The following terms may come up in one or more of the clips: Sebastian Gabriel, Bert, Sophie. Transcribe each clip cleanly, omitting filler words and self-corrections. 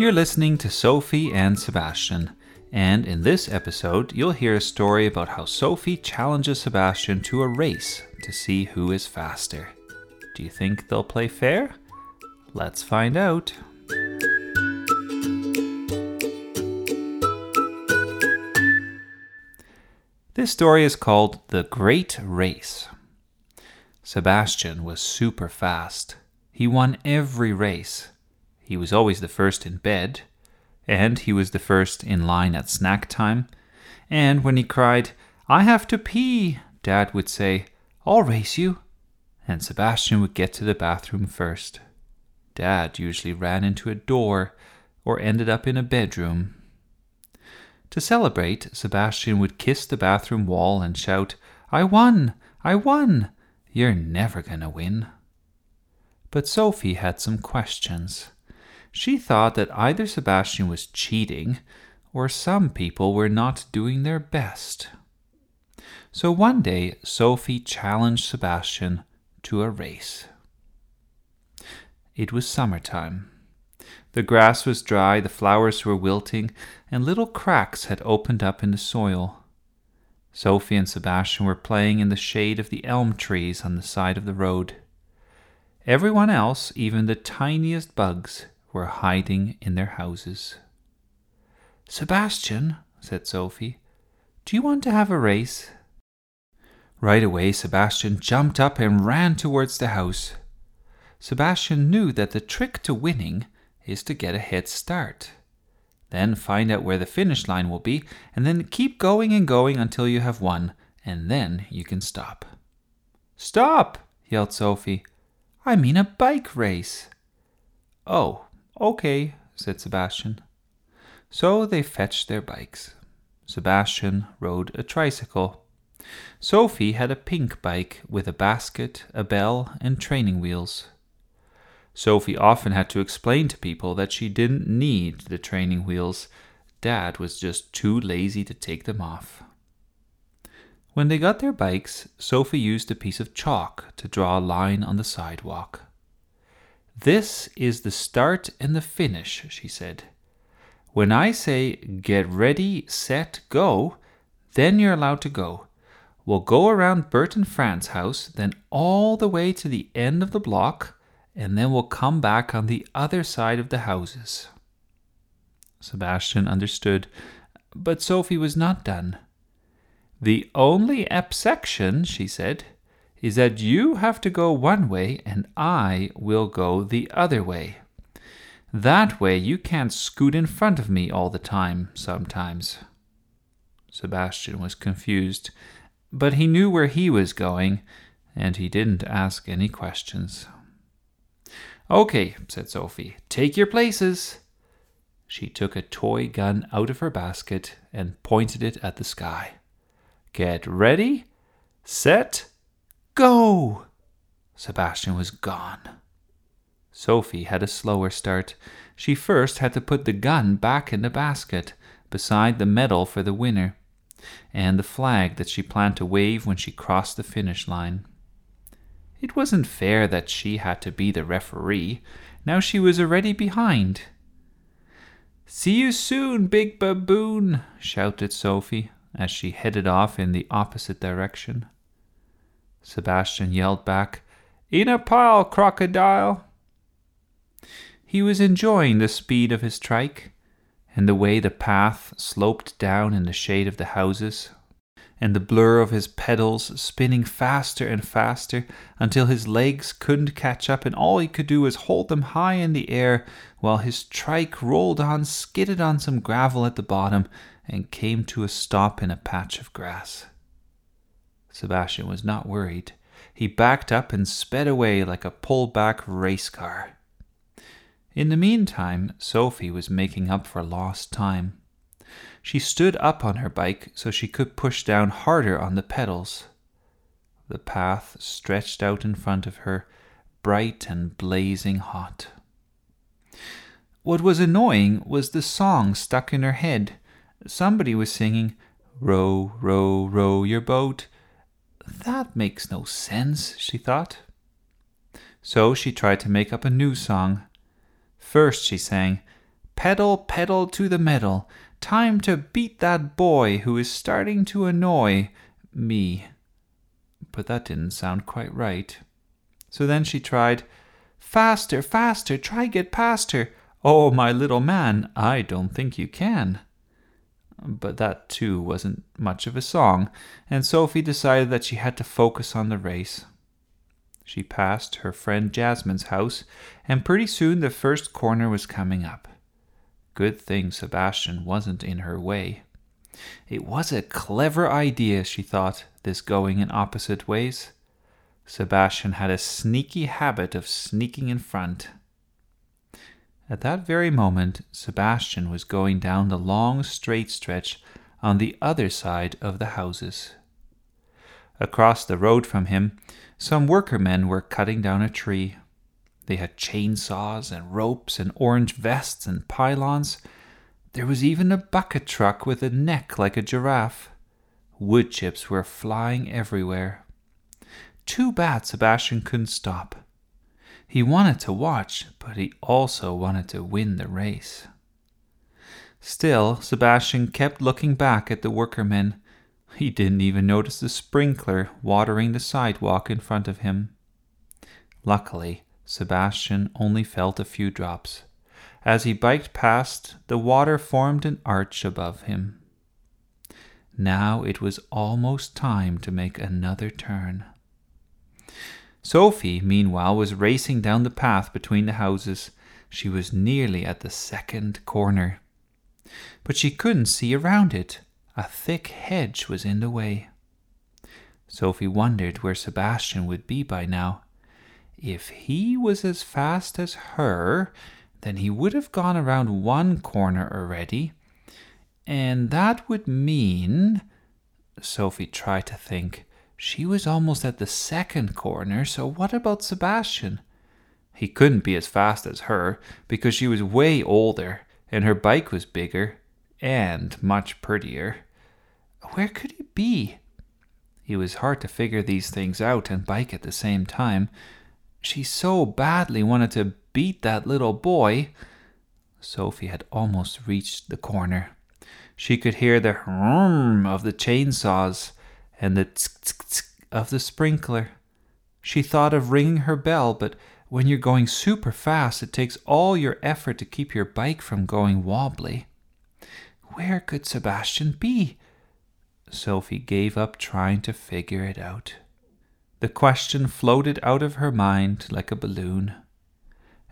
You're listening to Sophie and Sebastian, and in this episode, you'll hear a story about how Sophie challenges Sebastian to a race to see who is faster. Do you think they'll play fair? Let's find out. This story is called The Great Race. Sebastian was super fast. He won every race. He was always the first in bed, and he was the first in line at snack time. And when he cried, "I have to pee," Dad would say, "I'll race you." And Sebastian would get to the bathroom first. Dad usually ran into a door or ended up in a bedroom. To celebrate, Sebastian would kiss the bathroom wall and shout, "I won! I won! You're never gonna win." But Sophie had some questions. She thought that either Sebastian was cheating or some people were not doing their best. So one day, Sophie challenged Sebastian to a race. It was summertime. The grass was dry, the flowers were wilting, and little cracks had opened up in the soil. Sophie and Sebastian were playing in the shade of the elm trees on the side of the road. Everyone else, even the tiniest bugs, were hiding in their houses. "Sebastian," said Sophie, "do you want to have a race?" Right away, Sebastian jumped up and ran towards the house. Sebastian knew that the trick to winning is to get a head start. Then find out where the finish line will be, and then keep going and going until you have won, and then you can stop. "Stop!" yelled Sophie. "I mean a bike race." "Oh, okay," said Sebastian. So they fetched their bikes. Sebastian rode a tricycle. Sophie had a pink bike with a basket, a bell, and training wheels. Sophie often had to explain to people that she didn't need the training wheels. Dad was just too lazy to take them off. When they got their bikes, Sophie used a piece of chalk to draw a line on the sidewalk. "This is the start and the finish," she said. "When I say, get ready, set, go, then you're allowed to go. We'll go around Bert and Fran's house, then all the way to the end of the block, and then we'll come back on the other side of the houses." Sebastian understood, but Sophie was not done. "The only exception," she said, "is that you have to go one way and I will go the other way. That way you can't scoot in front of me all the time sometimes." Sebastian was confused, but he knew where he was going, and he didn't ask any questions. "Okay," said Sophie, "take your places." She took a toy gun out of her basket and pointed it at the sky. "Get ready, set, go!" Sebastian was gone. Sophie had a slower start. She first had to put the gun back in the basket, beside the medal for the winner, and the flag that she planned to wave when she crossed the finish line. It wasn't fair that she had to be the referee. Now she was already behind. "See you soon, big baboon," shouted Sophie as she headed off in the opposite direction. Sebastian yelled back, "In a pile, crocodile!" He was enjoying the speed of his trike, and the way the path sloped down in the shade of the houses, and the blur of his pedals spinning faster and faster until his legs couldn't catch up and all he could do was hold them high in the air while his trike rolled on, skidded on some gravel at the bottom, and came to a stop in a patch of grass. Sebastian was not worried. He backed up and sped away like a pullback race car. In the meantime, Sophie was making up for lost time. She stood up on her bike so she could push down harder on the pedals. The path stretched out in front of her, bright and blazing hot. What was annoying was the song stuck in her head. Somebody was singing, "Row, row, row your boat." "That makes no sense," she thought. So she tried to make up a new song. First she sang, Pedal, pedal to the metal. Time to beat that boy who is starting to annoy me. But that didn't sound quite right. So then she tried, faster, faster, try get past her. Oh, my little man, I don't think you can. But that too wasn't much of a song, and Sophie decided that she had to focus on the race. She passed her friend Jasmine's house, and pretty soon the first corner was coming up. Good thing Sebastian wasn't in her way. It was a clever idea, she thought, this going in opposite ways. Sebastian had a sneaky habit of sneaking in front. At that very moment, Sebastian was going down the long straight stretch on the other side of the houses. Across the road from him, some workmen were cutting down a tree. They had chainsaws and ropes and orange vests and pylons. There was even a bucket truck with a neck like a giraffe. Wood chips were flying everywhere. Too bad Sebastian couldn't stop. He wanted to watch, but he also wanted to win the race. Still, Sebastian kept looking back at the workmen. He didn't even notice the sprinkler watering the sidewalk in front of him. Luckily, Sebastian only felt a few drops. As he biked past, the water formed an arch above him. Now it was almost time to make another turn. Sophie, meanwhile, was racing down the path between the houses. She was nearly at the second corner. But she couldn't see around it. A thick hedge was in the way. Sophie wondered where Sebastian would be by now. If he was as fast as her, then he would have gone around one corner already. And that would mean... Sophie tried to think. She was almost at the second corner, so what about Sebastian? He couldn't be as fast as her, because she was way older, and her bike was bigger, and much prettier. Where could he be? It was hard to figure these things out and bike at the same time. She so badly wanted to beat that little boy. Sophie had almost reached the corner. She could hear the hum of the chainsaws and the tsk-tsk-tsk of the sprinkler. She thought of ringing her bell, but when you're going super fast, it takes all your effort to keep your bike from going wobbly. Where could Sebastian be? Sophie gave up trying to figure it out. The question floated out of her mind like a balloon.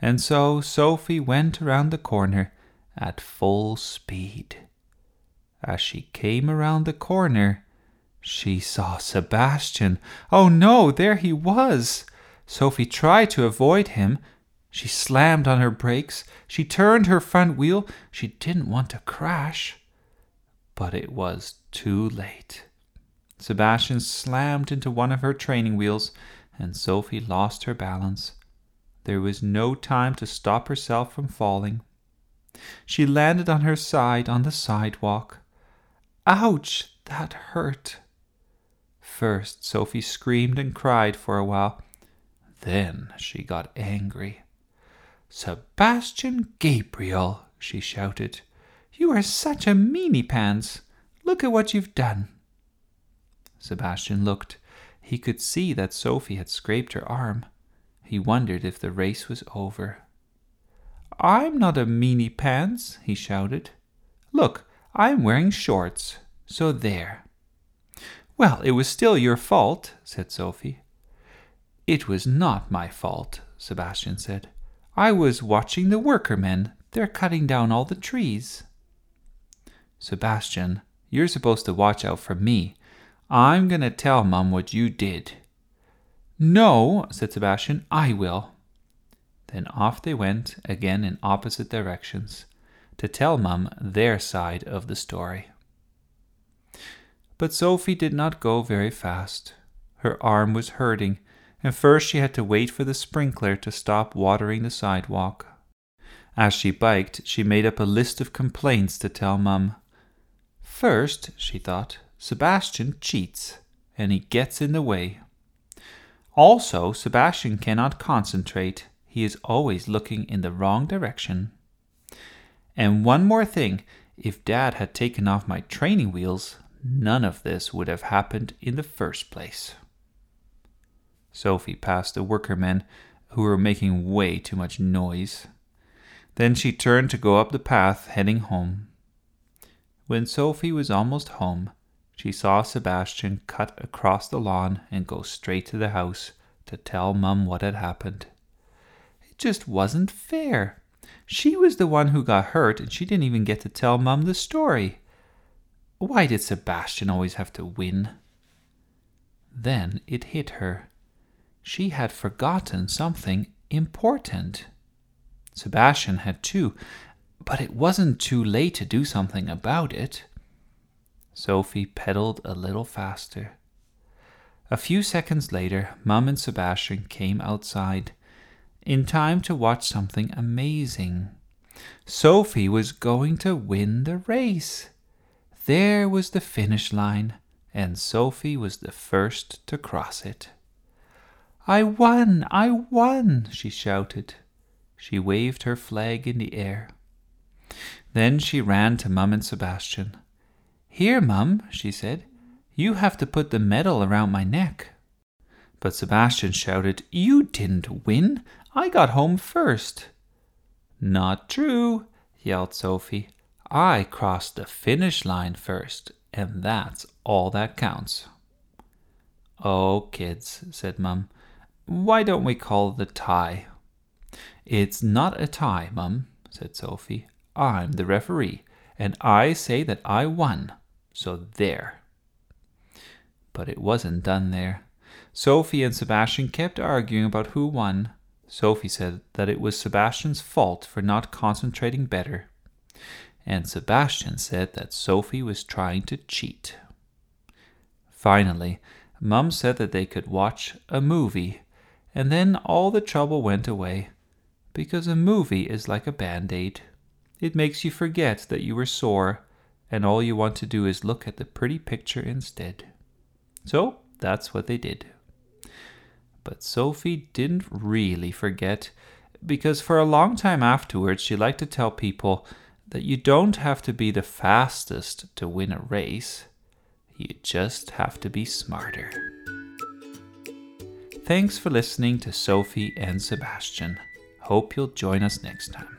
And so Sophie went around the corner at full speed. As she came around the corner, she saw Sebastian. Oh no, there he was! Sophie tried to avoid him. She slammed on her brakes. She turned her front wheel. She didn't want to crash. But it was too late. Sebastian slammed into one of her training wheels, and Sophie lost her balance. There was no time to stop herself from falling. She landed on her side on the sidewalk. Ouch! That hurt. First, Sophie screamed and cried for a while. Then she got angry. Sebastian Gabriel, she shouted. You are such a meanie pants. Look at what you've done. Sebastian looked. He could see that Sophie had scraped her arm. He wondered if the race was over. I'm not a meanie pants, he shouted. Look, I'm wearing shorts. So there. Well, it was still your fault, said Sophie. It was not my fault, Sebastian said. I was watching the workmen. They're cutting down all the trees. Sebastian, you're supposed to watch out for me. I'm going to tell Mum what you did. No, said Sebastian, I will. Then off they went, again in opposite directions, to tell Mum their side of the story. But Sophie did not go very fast. Her arm was hurting, and first she had to wait for the sprinkler to stop watering the sidewalk. As she biked, she made up a list of complaints to tell Mum. First, she thought, Sebastian cheats, and he gets in the way. Also, Sebastian cannot concentrate. He is always looking in the wrong direction. And one more thing, if Dad had taken off my training wheels, none of this would have happened in the first place. Sophie passed the workmen, who were making way too much noise. Then she turned to go up the path, heading home. When Sophie was almost home, she saw Sebastian cut across the lawn and go straight to the house to tell Mum what had happened. It just wasn't fair. She was the one who got hurt, and she didn't even get to tell Mum the story. Why did Sebastian always have to win? Then it hit her. She had forgotten something important. Sebastian had too, but it wasn't too late to do something about it. Sophie pedaled a little faster. A few seconds later, Mum and Sebastian came outside, in time to watch something amazing. Sophie was going to win the race. There was the finish line, and Sophie was the first to cross it. I won," she shouted. She waved her flag in the air. Then she ran to Mum and Sebastian. "Here, Mum," she said. "You have to put the medal around my neck." But Sebastian shouted, "You didn't win. I got home first." "Not true," yelled Sophie. "I crossed the finish line first, and that's all that counts." "Oh, kids," said Mum. "Why don't we call the tie?" "It's not a tie, Mum," said Sophie. "I'm the referee, and I say that I won, so there." But it wasn't done there. Sophie and Sebastian kept arguing about who won. Sophie said that it was Sebastian's fault for not concentrating better. And Sebastian said that Sophie was trying to cheat. Finally, Mum said that they could watch a movie, and then all the trouble went away. Because a movie is like a Band-Aid. It makes you forget that you were sore, and all you want to do is look at the pretty picture instead. So that's what they did. But Sophie didn't really forget, because for a long time afterwards she liked to tell people that you don't have to be the fastest to win a race. You just have to be smarter. Thanks for listening to Sophie and Sebastian. Hope you'll join us next time.